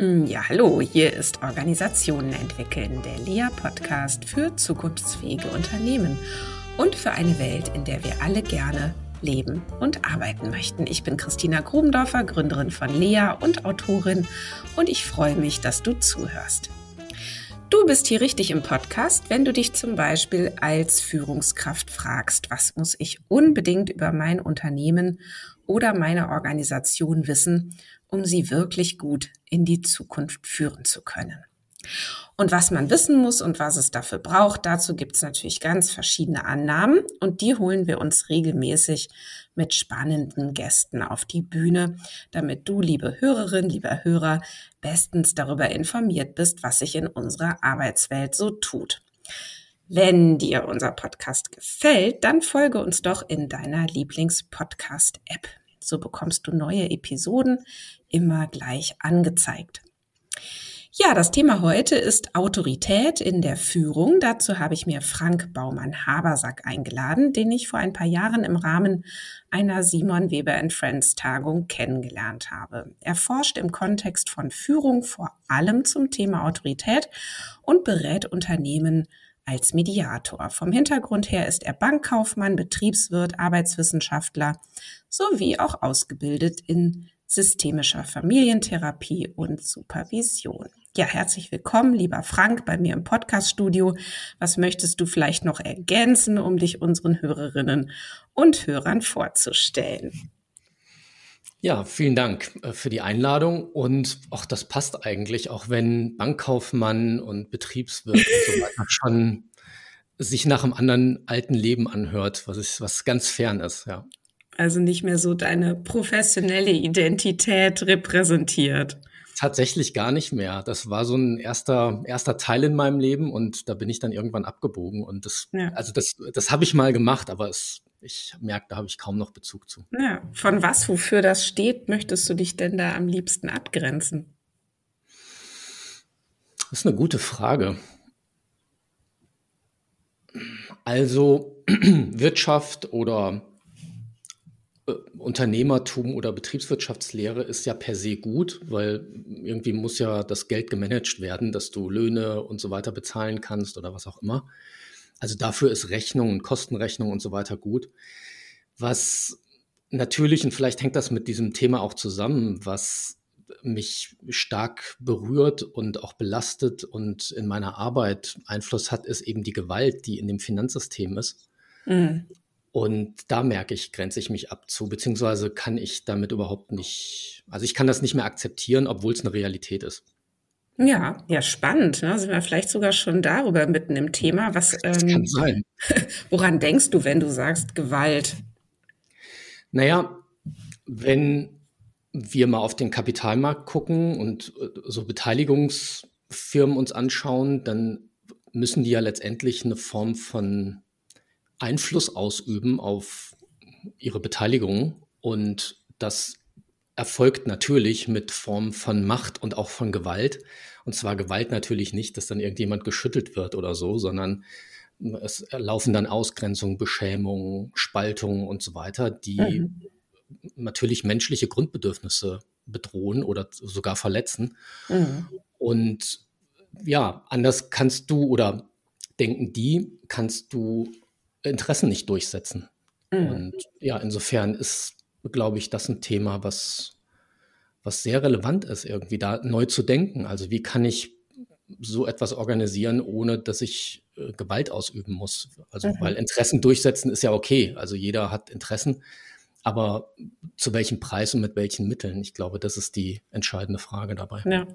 Ja, hallo, hier ist Organisationen entwickeln, der LEA-Podcast für zukunftsfähige Unternehmen und für eine Welt, in der wir alle gerne leben und arbeiten möchten. Ich bin Christina Grubendorfer, Gründerin von LEA und Autorin, und ich freue mich, dass du zuhörst. Du bist hier richtig im Podcast, wenn du dich zum Beispiel als Führungskraft fragst, was muss ich unbedingt über mein Unternehmen oder meine Organisation wissen, um sie wirklich gut in die Zukunft führen zu können. Und was man wissen muss und was es dafür braucht, dazu gibt es natürlich ganz verschiedene Annahmen, und die holen wir uns regelmäßig mit spannenden Gästen auf die Bühne, damit du, liebe Hörerin, lieber Hörer, bestens darüber informiert bist, was sich in unserer Arbeitswelt so tut. Wenn dir unser Podcast gefällt, dann folge uns doch in deiner Lieblings-Podcast-App. So bekommst du neue Episoden immer gleich angezeigt. Ja, das Thema heute ist Autorität in der Führung. Dazu habe ich mir Frank Baumann-Habersack eingeladen, den ich vor ein paar Jahren im Rahmen einer Simon Weber and Friends Tagung kennengelernt habe. Er forscht im Kontext von Führung vor allem zum Thema Autorität und berät Unternehmen als Mediator. Vom Hintergrund her ist er Bankkaufmann, Betriebswirt, Arbeitswissenschaftler sowie auch ausgebildet in systemischer Familientherapie und Supervision. Ja, herzlich willkommen, lieber Frank, bei mir im Podcaststudio. Was möchtest du vielleicht noch ergänzen, um dich unseren Hörerinnen und Hörern vorzustellen? Ja, vielen Dank für die Einladung, und auch das passt eigentlich, auch wenn Bankkaufmann und Betriebswirt und so weiter schon sich nach einem anderen alten Leben anhört, was ganz fern ist, ja. Also nicht mehr so deine professionelle Identität repräsentiert. Tatsächlich gar nicht mehr. Das war so ein erster Teil in meinem Leben, und da bin ich dann irgendwann abgebogen, und das habe ich mal gemacht, aber ich merke, da habe ich kaum noch Bezug zu. Ja, von was, wofür das steht, möchtest du dich denn da am liebsten abgrenzen? Das ist eine gute Frage. Also Wirtschaft oder Unternehmertum oder Betriebswirtschaftslehre ist ja per se gut, weil irgendwie muss ja das Geld gemanagt werden, dass du Löhne und so weiter bezahlen kannst oder was auch immer. Also dafür ist Rechnung und Kostenrechnung und so weiter gut. Was natürlich, und vielleicht hängt das mit diesem Thema auch zusammen, was mich stark berührt und auch belastet und in meiner Arbeit Einfluss hat, ist eben die Gewalt, die in dem Finanzsystem ist. Mhm. Und da merke ich, grenze ich mich ab zu, beziehungsweise kann ich damit überhaupt nicht, also ich kann das nicht mehr akzeptieren, obwohl es eine Realität ist. Ja, spannend. Ne? Sind wir vielleicht sogar schon darüber mitten im Thema. Das kann sein. Woran denkst du, wenn du sagst Gewalt? Naja, wenn wir mal auf den Kapitalmarkt gucken und so Beteiligungsfirmen uns anschauen, dann müssen die ja letztendlich eine Form von Einfluss ausüben auf ihre Beteiligung, und das erfolgt natürlich mit Formen von Macht und auch von Gewalt. Und zwar Gewalt natürlich nicht, dass dann irgendjemand geschüttelt wird oder so, sondern es laufen dann Ausgrenzung, Beschämung, Spaltung und so weiter, die natürlich menschliche Grundbedürfnisse bedrohen oder sogar verletzen. Mhm. Und ja, anders kannst du oder denken die, kannst du Interessen nicht durchsetzen. Mhm. Und ja, insofern ist, glaube ich, das ist ein Thema, was sehr relevant ist, irgendwie da neu zu denken. Also wie kann ich so etwas organisieren, ohne dass ich Gewalt ausüben muss? Also weil Interessen durchsetzen ist ja okay. Also jeder hat Interessen, aber zu welchem Preis und mit welchen Mitteln? Ich glaube, das ist die entscheidende Frage dabei.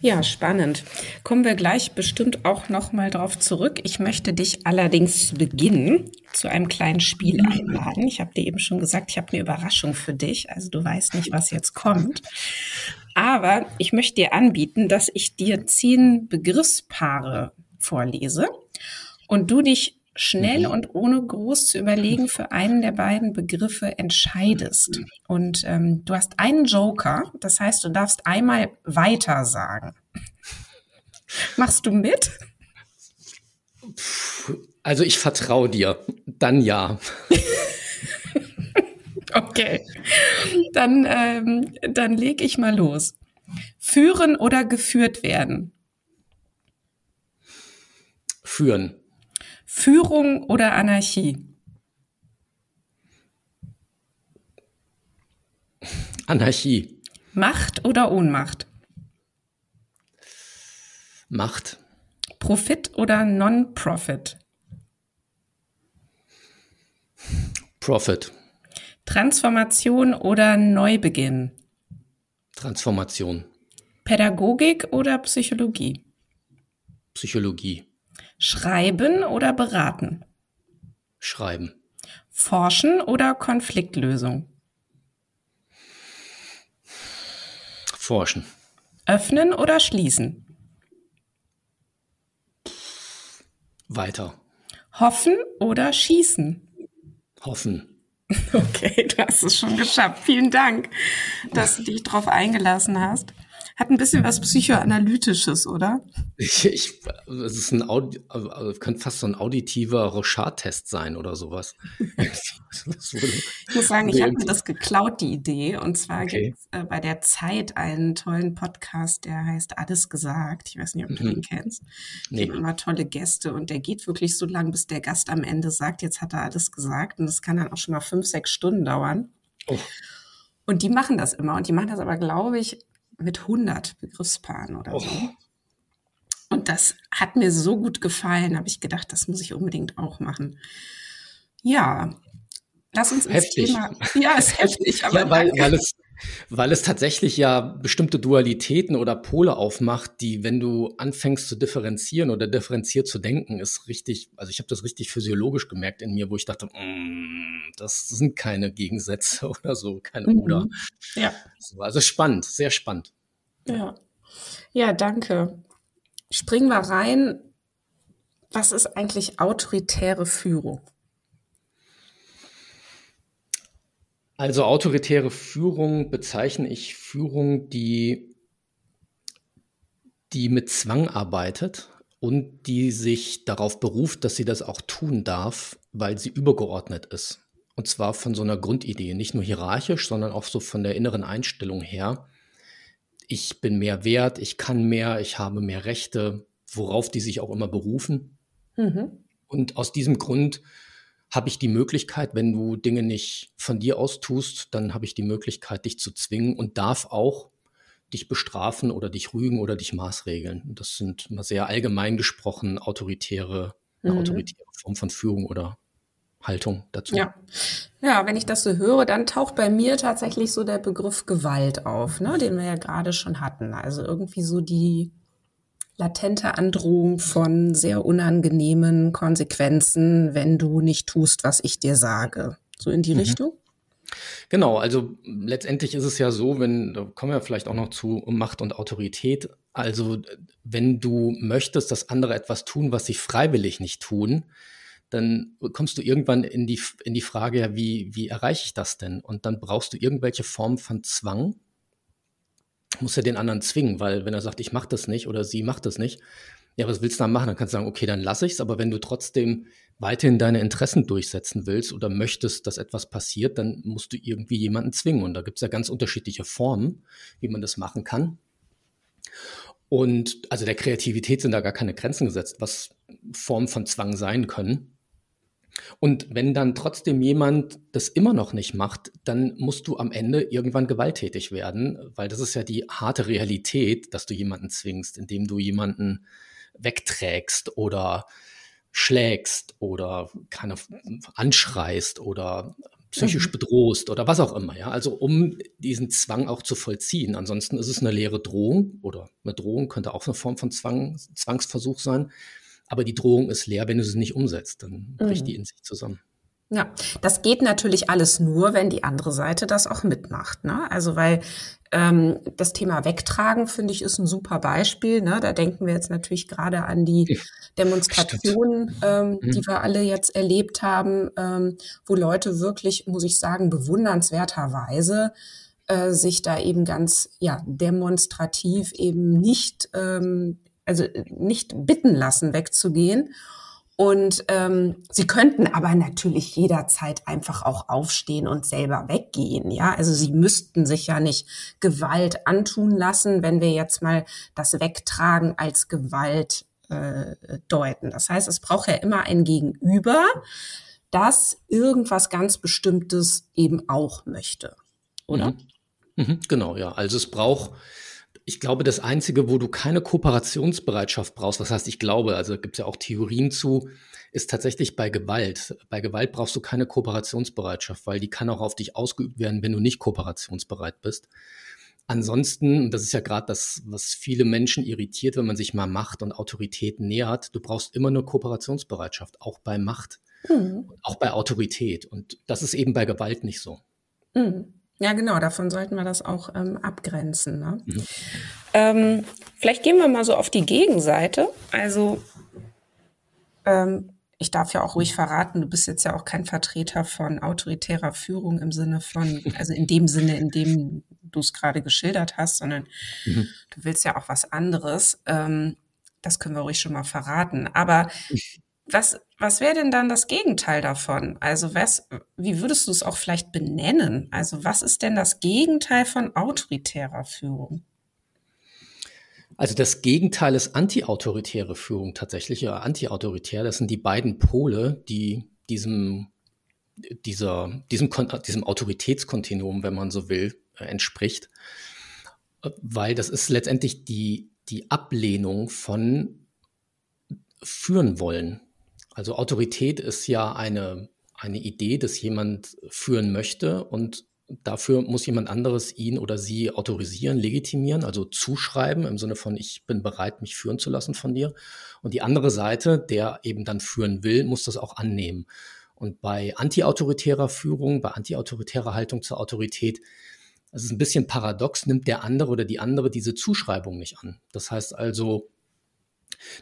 Ja, spannend. Kommen wir gleich bestimmt auch nochmal drauf zurück. Ich möchte dich allerdings zu Beginn zu einem kleinen Spiel einladen. Ich habe dir eben schon gesagt, ich habe eine Überraschung für dich. Also du weißt nicht, was jetzt kommt. Aber ich möchte dir anbieten, dass ich dir 10 Begriffspaare vorlese und du dich schnell und ohne groß zu überlegen für einen der beiden Begriffe entscheidest. Und du hast einen Joker, das heißt, du darfst einmal weiter sagen. Machst du mit? Also ich vertraue dir, dann ja. Okay, dann leg ich mal los. Führen oder geführt werden? Führen. Führung oder Anarchie? Anarchie. Macht oder Ohnmacht? Macht. Profit oder Non-Profit? Profit. Transformation oder Neubeginn? Transformation. Pädagogik oder Psychologie? Psychologie. Schreiben oder beraten? Schreiben. Forschen oder Konfliktlösung? Forschen. Öffnen oder schließen? Weiter. Hoffen oder schießen? Hoffen. Okay, du hast es schon geschafft. Vielen Dank, dass du dich drauf eingelassen hast. Hat ein bisschen was Psychoanalytisches, oder? Es ist ein könnte fast so ein auditiver Rorschach-Test sein oder sowas. Ich muss sagen, ich habe mir das geklaut, die Idee. Und zwar gibt es bei der Zeit einen tollen Podcast, der heißt Alles gesagt. Ich weiß nicht, ob du den kennst. Nee. Die haben immer tolle Gäste und der geht wirklich so lang, bis der Gast am Ende sagt, jetzt hat er alles gesagt. Und das kann dann auch schon mal 5-6 Stunden dauern. Oh. Und die machen das immer. Und die machen das aber, glaube ich, mit 100 Begriffspaaren oder so. Und das hat mir so gut gefallen, habe ich gedacht, das muss ich unbedingt auch machen. Ja, lass uns ins Thema... Ja, ist heftig, aber ja, weil es tatsächlich ja bestimmte Dualitäten oder Pole aufmacht, die, wenn du anfängst zu differenzieren oder differenziert zu denken, ist richtig, also ich habe das richtig physiologisch gemerkt in mir, wo ich dachte, das sind keine Gegensätze oder so, keine Oder. Ja. Also spannend, sehr spannend. Ja, danke. Springen wir rein. Was ist eigentlich autoritäre Führung? Also autoritäre Führung bezeichne ich Führung, die mit Zwang arbeitet und die sich darauf beruft, dass sie das auch tun darf, weil sie übergeordnet ist. Und zwar von so einer Grundidee, nicht nur hierarchisch, sondern auch so von der inneren Einstellung her. Ich bin mehr wert, ich kann mehr, ich habe mehr Rechte, worauf die sich auch immer berufen. Und aus diesem Grund habe ich die Möglichkeit, wenn du Dinge nicht von dir aus tust, dann habe ich die Möglichkeit, dich zu zwingen und darf auch dich bestrafen oder dich rügen oder dich maßregeln. Das sind mal sehr allgemein gesprochen autoritäre Form von Führung oder Haltung dazu. Ja, wenn ich das so höre, dann taucht bei mir tatsächlich so der Begriff Gewalt auf, ne, den wir ja gerade schon hatten. Also irgendwie so die latente Androhung von sehr unangenehmen Konsequenzen, wenn du nicht tust, was ich dir sage. So in die Richtung? Genau, also letztendlich ist es ja so, da kommen wir vielleicht auch noch zu Macht und Autorität. Also wenn du möchtest, dass andere etwas tun, was sie freiwillig nicht tun, dann kommst du irgendwann in die Frage, ja, wie erreiche ich das denn? Und dann brauchst du irgendwelche Form von Zwang. Musst ja den anderen zwingen, weil wenn er sagt, ich mache das nicht oder sie macht das nicht, ja, was willst du dann machen? Dann kannst du sagen, okay, dann lasse ich es. Aber wenn du trotzdem weiterhin deine Interessen durchsetzen willst oder möchtest, dass etwas passiert, dann musst du irgendwie jemanden zwingen. Und da gibt es ja ganz unterschiedliche Formen, wie man das machen kann. Und also der Kreativität sind da gar keine Grenzen gesetzt, was Formen von Zwang sein können. Und wenn dann trotzdem jemand das immer noch nicht macht, dann musst du am Ende irgendwann gewalttätig werden, weil das ist ja die harte Realität, dass du jemanden zwingst, indem du jemanden wegträgst oder schlägst oder anschreist oder psychisch bedrohst oder was auch immer. Ja? Also um diesen Zwang auch zu vollziehen. Ansonsten ist es eine leere Drohung oder eine Drohung könnte auch eine Form von Zwangsversuch sein. Aber die Drohung ist leer, wenn du sie nicht umsetzt, dann bricht die in sich zusammen. Ja, das geht natürlich alles nur, wenn die andere Seite das auch mitmacht. Ne? Also weil das Thema Wegtragen, finde ich, ist ein super Beispiel. Ne? Da denken wir jetzt natürlich gerade an die Demonstrationen, die wir alle jetzt erlebt haben, wo Leute wirklich, muss ich sagen, bewundernswerterweise sich da eben ganz demonstrativ eben nicht bitten lassen, wegzugehen. Und sie könnten aber natürlich jederzeit einfach auch aufstehen und selber weggehen. Ja, also sie müssten sich ja nicht Gewalt antun lassen, wenn wir jetzt mal das Wegtragen als Gewalt deuten. Das heißt, es braucht ja immer ein Gegenüber, das irgendwas ganz Bestimmtes eben auch möchte, oder? Mhm. Mhm, genau, ja. Also es braucht... Ich glaube, das Einzige, wo du keine Kooperationsbereitschaft brauchst, was heißt, ich glaube, also gibt es ja auch Theorien zu, ist tatsächlich bei Gewalt. Bei Gewalt brauchst du keine Kooperationsbereitschaft, weil die kann auch auf dich ausgeübt werden, wenn du nicht kooperationsbereit bist. Ansonsten, und das ist ja gerade das, was viele Menschen irritiert, wenn man sich mal Macht und Autorität nähert, du brauchst immer eine Kooperationsbereitschaft, auch bei Macht, auch bei Autorität. Und das ist eben bei Gewalt nicht so. Mhm. Ja, genau, davon sollten wir das auch abgrenzen. Ne? Mhm. Vielleicht gehen wir mal so auf die Gegenseite. Also, ich darf ja auch ruhig verraten, du bist jetzt ja auch kein Vertreter von autoritärer Führung im Sinne von, also in dem Sinne, in dem du es gerade geschildert hast, sondern du willst ja auch was anderes. Das können wir ruhig schon mal verraten. Aber was wäre denn dann das Gegenteil davon? Also wie würdest du es auch vielleicht benennen? Also was ist denn das Gegenteil von autoritärer Führung? Also das Gegenteil ist antiautoritäre Führung tatsächlich, oder antiautoritär. Das sind die beiden Pole, die diesem Autoritätskontinuum, wenn man so will, entspricht. Weil das ist letztendlich die Ablehnung von führen wollen. Also Autorität ist ja eine Idee, dass jemand führen möchte und dafür muss jemand anderes ihn oder sie autorisieren, legitimieren, also zuschreiben im Sinne von, ich bin bereit, mich führen zu lassen von dir. Und die andere Seite, der eben dann führen will, muss das auch annehmen. Und bei antiautoritärer Führung, bei antiautoritärer Haltung zur Autorität, das ist ein bisschen paradox, nimmt der andere oder die andere diese Zuschreibung nicht an. Das heißt also,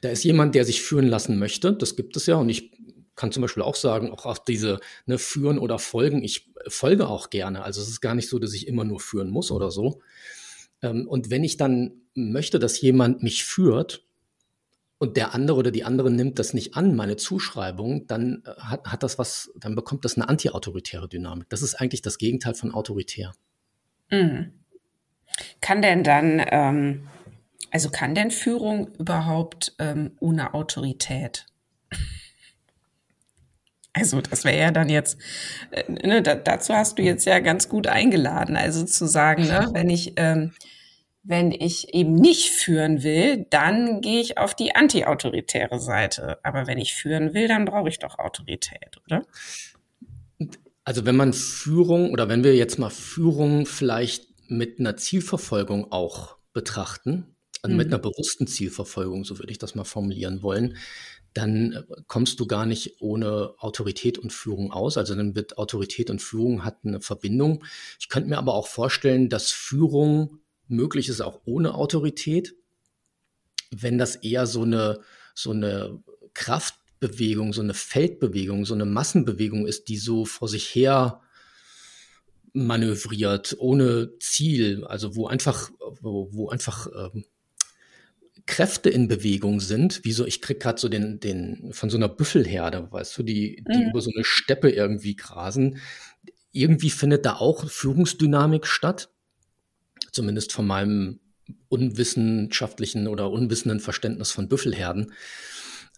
da ist jemand, der sich führen lassen möchte, das gibt es ja, und ich kann zum Beispiel auch sagen, auch auf diese führen oder folgen, ich folge auch gerne, also es ist gar nicht so, dass ich immer nur führen muss oder so. Und wenn ich dann möchte, dass jemand mich führt und der andere oder die andere nimmt das nicht an, meine Zuschreibung, dann hat das was, dann bekommt das eine antiautoritäre Dynamik. Das ist eigentlich das Gegenteil von autoritär. Mhm. Kann denn dann... Also kann denn Führung überhaupt ohne Autorität? Also das wäre ja dann jetzt, dazu hast du jetzt ja ganz gut eingeladen, also zu sagen, wenn ich eben nicht führen will, dann gehe ich auf die antiautoritäre Seite. Aber wenn ich führen will, dann brauche ich doch Autorität, oder? Also wenn man Führung oder wenn wir jetzt mal Führung vielleicht mit einer Zielverfolgung auch betrachten, also mit einer bewussten Zielverfolgung, so würde ich das mal formulieren wollen, dann kommst du gar nicht ohne Autorität und Führung aus. Also dann wird Autorität und Führung hat eine Verbindung. Ich könnte mir aber auch vorstellen, dass Führung möglich ist auch ohne Autorität, wenn das eher so eine Kraftbewegung, so eine Feldbewegung, so eine Massenbewegung ist, die so vor sich her manövriert, ohne Ziel, also wo einfach Kräfte in Bewegung sind, wie so, ich krieg gerade so den von so einer Büffelherde, weißt du, die über so eine Steppe irgendwie grasen. Irgendwie findet da auch Führungsdynamik statt, zumindest von meinem unwissenschaftlichen oder unwissenden Verständnis von Büffelherden.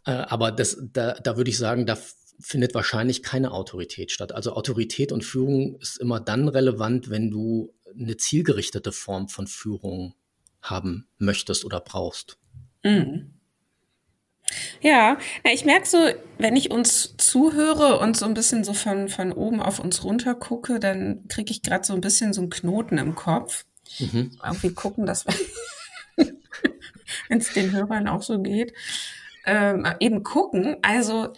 Aber da würde ich sagen, da findet wahrscheinlich keine Autorität statt. Also Autorität und Führung ist immer dann relevant, wenn du eine zielgerichtete Form von Führung haben möchtest oder brauchst. Mhm. Ja, ich merke so, wenn ich uns zuhöre und so ein bisschen so von oben auf uns runter gucke, dann kriege ich gerade so ein bisschen so einen Knoten im Kopf. Mhm. Irgendwie gucken, dass wir, wenn es den Hörern auch so geht, eben gucken. Also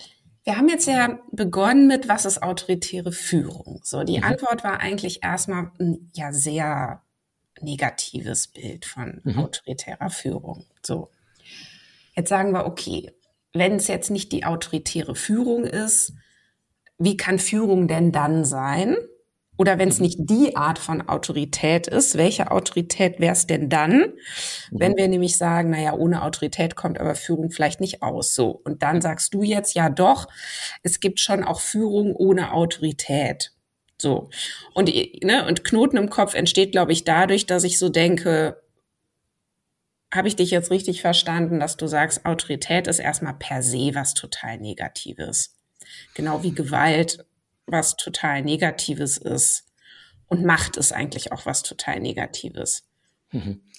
wir haben jetzt ja begonnen mit, was ist autoritäre Führung? So, die Antwort war eigentlich erstmal ein ja sehr negatives Bild von autoritärer Führung. So, jetzt sagen wir, okay, wenn es jetzt nicht die autoritäre Führung ist, wie kann Führung denn dann sein? Oder wenn es nicht die Art von Autorität ist, welche Autorität wäre es denn dann, wenn wir nämlich sagen, naja, ohne Autorität kommt aber Führung vielleicht nicht aus. So. Und dann sagst du jetzt, ja doch, es gibt schon auch Führung ohne Autorität. So. Und, ne, und Knoten im Kopf entsteht, glaube ich, dadurch, dass ich so denke, habe ich dich jetzt richtig verstanden, dass du sagst, Autorität ist erstmal per se was total Negatives. Genau wie Gewalt was total Negatives ist. Und Macht ist eigentlich auch was total Negatives.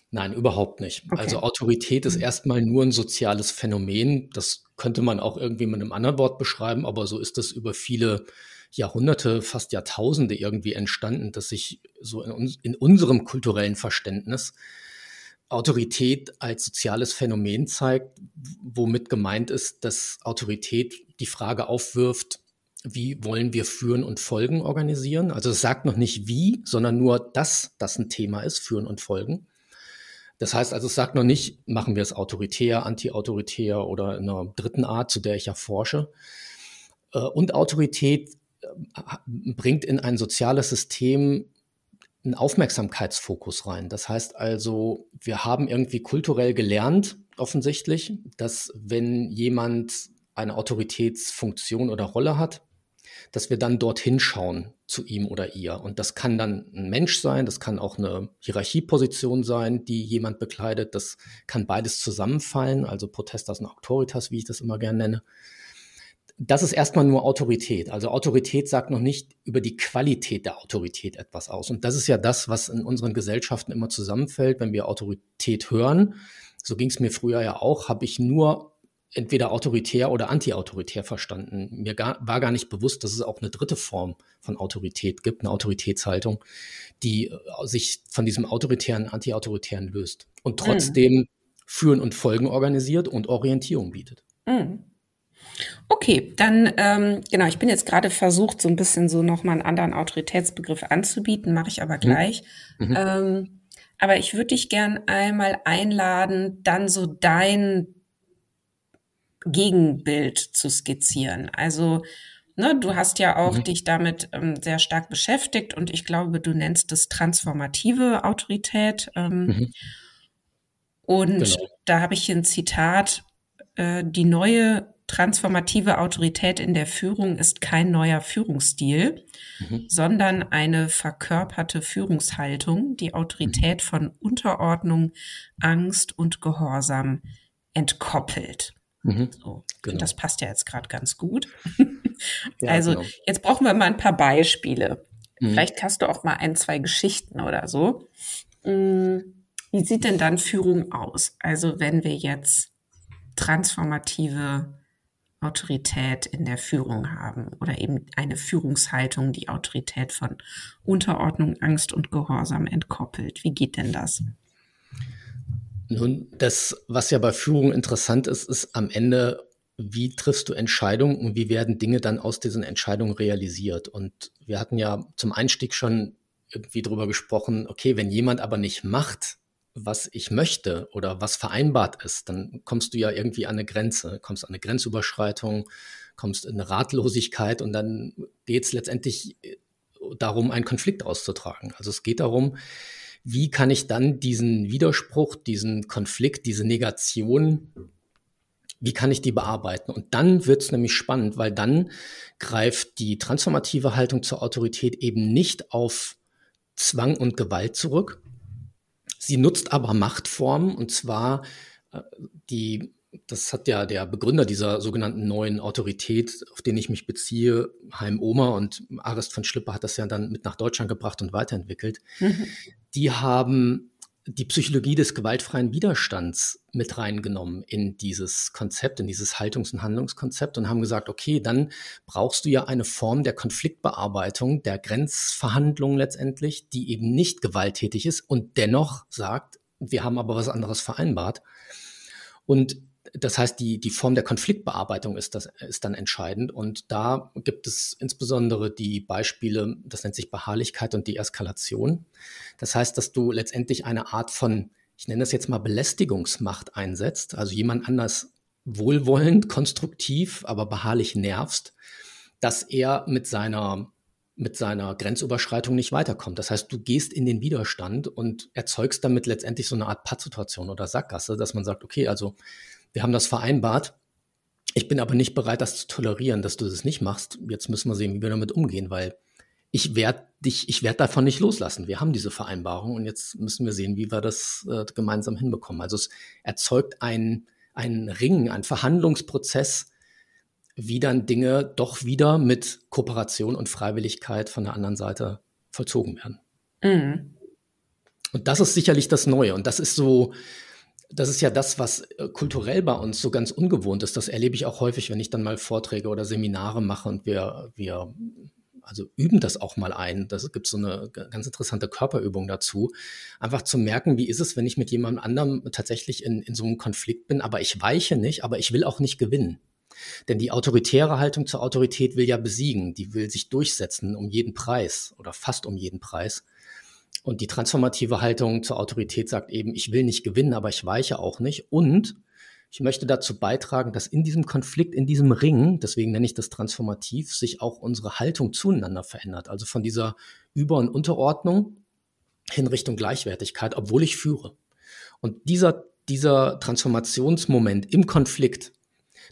Nein, überhaupt nicht. Okay. Also Autorität ist erstmal nur ein soziales Phänomen. Das könnte man auch irgendwie mit einem anderen Wort beschreiben, aber so ist das über viele Jahrhunderte, fast Jahrtausende irgendwie entstanden, dass sich so in unserem kulturellen Verständnis Autorität als soziales Phänomen zeigt, womit gemeint ist, dass Autorität die Frage aufwirft, wie wollen wir Führen und Folgen organisieren? Also es sagt noch nicht wie, sondern nur, dass das ein Thema ist, Führen und Folgen. Das heißt also, es sagt noch nicht, machen wir es autoritär, antiautoritär oder in einer dritten Art, zu der ich ja forsche. Und Autorität bringt in ein soziales System einen Aufmerksamkeitsfokus rein. Das heißt also, wir haben irgendwie kulturell gelernt, offensichtlich, dass wenn jemand eine Autoritätsfunktion oder Rolle hat, dass wir dann dorthin schauen zu ihm oder ihr. Und das kann dann ein Mensch sein, das kann auch eine Hierarchieposition sein, die jemand bekleidet. Das kann beides zusammenfallen, also Potestas und Auctoritas, wie ich das immer gerne nenne. Das ist erstmal nur Autorität. Also Autorität sagt noch nicht über die Qualität der Autorität etwas aus. Und das ist ja das, was in unseren Gesellschaften immer zusammenfällt, wenn wir Autorität hören. So ging es mir früher ja auch, habe ich nur entweder autoritär oder antiautoritär verstanden. Mir war gar nicht bewusst, dass es auch eine dritte Form von Autorität gibt, eine Autoritätshaltung, die sich von diesem autoritären, antiautoritären löst und trotzdem Führen und Folgen organisiert und Orientierung bietet. Mhm. Okay, dann, genau, ich bin jetzt gerade versucht, so ein bisschen so nochmal einen anderen Autoritätsbegriff anzubieten, mache ich aber gleich. Mhm. Aber ich würde dich gern einmal einladen, dann so dein Gegenbild zu skizzieren. Also, ne, du hast ja auch dich damit sehr stark beschäftigt und ich glaube, du nennst es transformative Autorität. Und da habe ich hier ein Zitat, die neue transformative Autorität in der Führung ist kein neuer Führungsstil, sondern eine verkörperte Führungshaltung, die Autorität von Unterordnung, Angst und Gehorsam entkoppelt. So. Genau. Das passt ja jetzt gerade ganz gut. Ja, also jetzt brauchen wir mal ein paar Beispiele. Vielleicht hast du auch mal ein, zwei Geschichten oder so. Wie sieht denn dann Führung aus? Also wenn wir jetzt transformative Autorität in der Führung haben oder eben eine Führungshaltung, die Autorität von Unterordnung, Angst und Gehorsam entkoppelt. Wie geht denn das? Nun, das, was ja bei Führung interessant ist, ist am Ende, wie triffst du Entscheidungen und wie werden Dinge dann aus diesen Entscheidungen realisiert? Und wir hatten ja zum Einstieg schon irgendwie drüber gesprochen, okay, wenn jemand aber nicht macht, was ich möchte oder was vereinbart ist, dann kommst du ja irgendwie an eine Grenze, kommst an eine Grenzüberschreitung, kommst in eine Ratlosigkeit und dann geht es letztendlich darum, einen Konflikt auszutragen. Also es geht darum, wie kann ich dann diesen Widerspruch, diesen Konflikt, diese Negation, wie kann ich die bearbeiten? Und dann wird es nämlich spannend, weil dann greift die transformative Haltung zur Autorität eben nicht auf Zwang und Gewalt zurück. Sie nutzt aber Machtformen und zwar die, das hat ja der Begründer dieser sogenannten neuen Autorität, auf den ich mich beziehe, Haim Omer und Arist von Schlippe hat das ja dann mit nach Deutschland gebracht und weiterentwickelt. Die haben die Psychologie des gewaltfreien Widerstands mit reingenommen in dieses Konzept, in dieses Haltungs- und Handlungskonzept und haben gesagt, okay, dann brauchst du ja eine Form der Konfliktbearbeitung, der Grenzverhandlung letztendlich, die eben nicht gewalttätig ist und dennoch sagt, wir haben aber was anderes vereinbart. Und das heißt, die Form der Konfliktbearbeitung ist dann entscheidend und da gibt es insbesondere die Beispiele, das nennt sich Beharrlichkeit und Deeskalation. Das heißt, dass du letztendlich eine Art von, ich nenne das jetzt mal Belästigungsmacht einsetzt, also jemand anders wohlwollend, konstruktiv, aber beharrlich nervst, dass er mit seiner mit seiner Grenzüberschreitung nicht weiterkommt. Das heißt, du gehst in den Widerstand und erzeugst damit letztendlich so eine Art Pattsituation oder Sackgasse, dass man sagt, okay, also wir haben das vereinbart, ich bin aber nicht bereit, das zu tolerieren, dass du das nicht machst. Jetzt müssen wir sehen, wie wir damit umgehen, weil ich werde davon nicht loslassen. Wir haben diese Vereinbarung und jetzt müssen wir sehen, wie wir das gemeinsam hinbekommen. Also es erzeugt einen Ring, einen Verhandlungsprozess, wie dann Dinge doch wieder mit Kooperation und Freiwilligkeit von der anderen Seite vollzogen werden. Mhm. Und das ist sicherlich das Neue. Und das ist so, das ist ja das, was kulturell bei uns so ganz ungewohnt ist. Das erlebe ich auch häufig, wenn ich dann mal Vorträge oder Seminare mache und wir also üben das auch mal ein. Da gibt es so eine ganz interessante Körperübung dazu. Einfach zu merken, wie ist es, wenn ich mit jemandem anderem tatsächlich in so einem Konflikt bin, aber ich weiche nicht, aber ich will auch nicht gewinnen. Denn die autoritäre Haltung zur Autorität will ja besiegen, die will sich durchsetzen um jeden Preis oder fast um jeden Preis. Und die transformative Haltung zur Autorität sagt eben, ich will nicht gewinnen, aber ich weiche auch nicht. Und ich möchte dazu beitragen, dass in diesem Konflikt, in diesem Ring, deswegen nenne ich das transformativ, sich auch unsere Haltung zueinander verändert. Also von dieser Über- und Unterordnung hin Richtung Gleichwertigkeit, obwohl ich führe. Und dieser Transformationsmoment im Konflikt,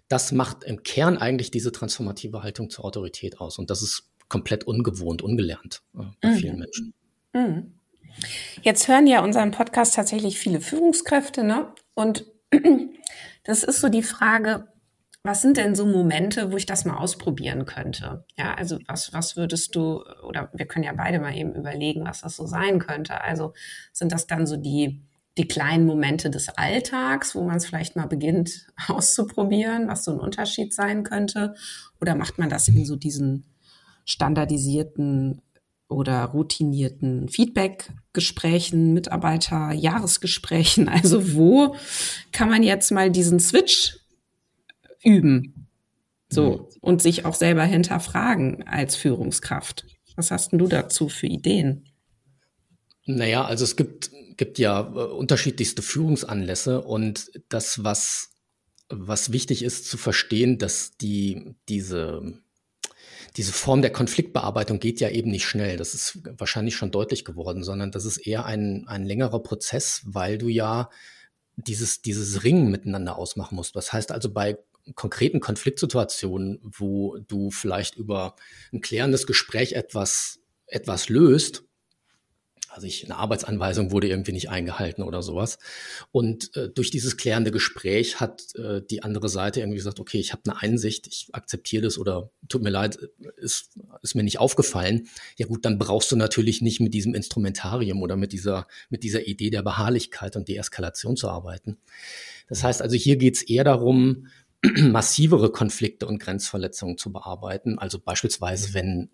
das macht im Kern eigentlich diese transformative Haltung zur Autorität aus. Und das ist komplett ungewohnt, ungelernt bei vielen Menschen. Mhm. Jetzt hören ja unseren Podcast tatsächlich viele Führungskräfte, ne? Und das ist so die Frage, was sind denn so Momente, wo ich das mal ausprobieren könnte? Ja, also was würdest du, oder wir können ja beide mal eben überlegen, was das so sein könnte. Also sind das dann so die kleinen Momente des Alltags, wo man es vielleicht mal beginnt auszuprobieren, was so ein Unterschied sein könnte? Oder macht man das in so diesen standardisierten oder routinierten Feedback-Gesprächen, Mitarbeiter-Jahresgesprächen? Also wo kann man jetzt mal diesen Switch üben? So, und sich auch selber hinterfragen als Führungskraft. Was hast denn du dazu für Ideen? Naja, also es gibt ja unterschiedlichste Führungsanlässe und das, was wichtig ist zu verstehen, dass diese Form der Konfliktbearbeitung geht ja eben nicht schnell. Das ist wahrscheinlich schon deutlich geworden, sondern das ist eher ein längerer Prozess, weil du ja dieses Ringen miteinander ausmachen musst. Das heißt also bei konkreten Konfliktsituationen, wo du vielleicht über ein klärendes Gespräch etwas löst, also eine Arbeitsanweisung wurde irgendwie nicht eingehalten oder sowas. Und durch dieses klärende Gespräch hat die andere Seite irgendwie gesagt, okay, ich habe eine Einsicht, ich akzeptiere das oder tut mir leid, ist mir nicht aufgefallen. Ja gut, dann brauchst du natürlich nicht mit diesem Instrumentarium oder mit dieser Idee der Beharrlichkeit und Deeskalation zu arbeiten. Das heißt also, hier geht es eher darum, massivere Konflikte und Grenzverletzungen zu bearbeiten. Also beispielsweise, wenn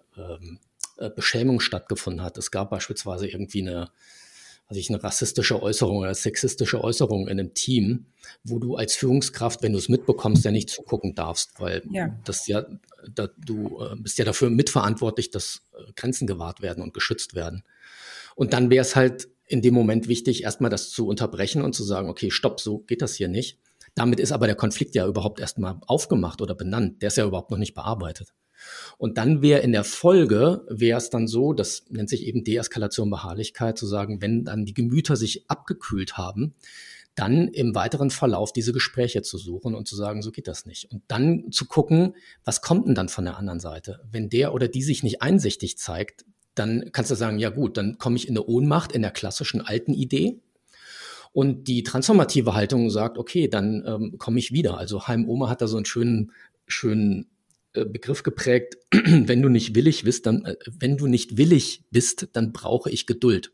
Beschämung stattgefunden hat. Es gab beispielsweise irgendwie eine rassistische Äußerung oder sexistische Äußerung in einem Team, wo du als Führungskraft, wenn du es mitbekommst, ja nicht zugucken darfst, weil du bist ja dafür mitverantwortlich, dass Grenzen gewahrt werden und geschützt werden. Und dann wäre es halt in dem Moment wichtig, erstmal das zu unterbrechen und zu sagen, okay, stopp, so geht das hier nicht. Damit ist aber der Konflikt ja überhaupt erstmal aufgemacht oder benannt. Der ist ja überhaupt noch nicht bearbeitet. Und dann wäre in der Folge, wäre es dann so, das nennt sich eben Deeskalation, Beharrlichkeit, zu sagen, wenn dann die Gemüter sich abgekühlt haben, dann im weiteren Verlauf diese Gespräche zu suchen und zu sagen, so geht das nicht. Und dann zu gucken, was kommt denn dann von der anderen Seite? Wenn der oder die sich nicht einsichtig zeigt, dann kannst du sagen, ja gut, dann komme ich in eine Ohnmacht, in der klassischen alten Idee. Und die transformative Haltung sagt, okay, dann komme ich wieder. Also Haim Omer hat da so einen schönen Begriff geprägt, wenn du nicht willig bist, dann brauche ich Geduld.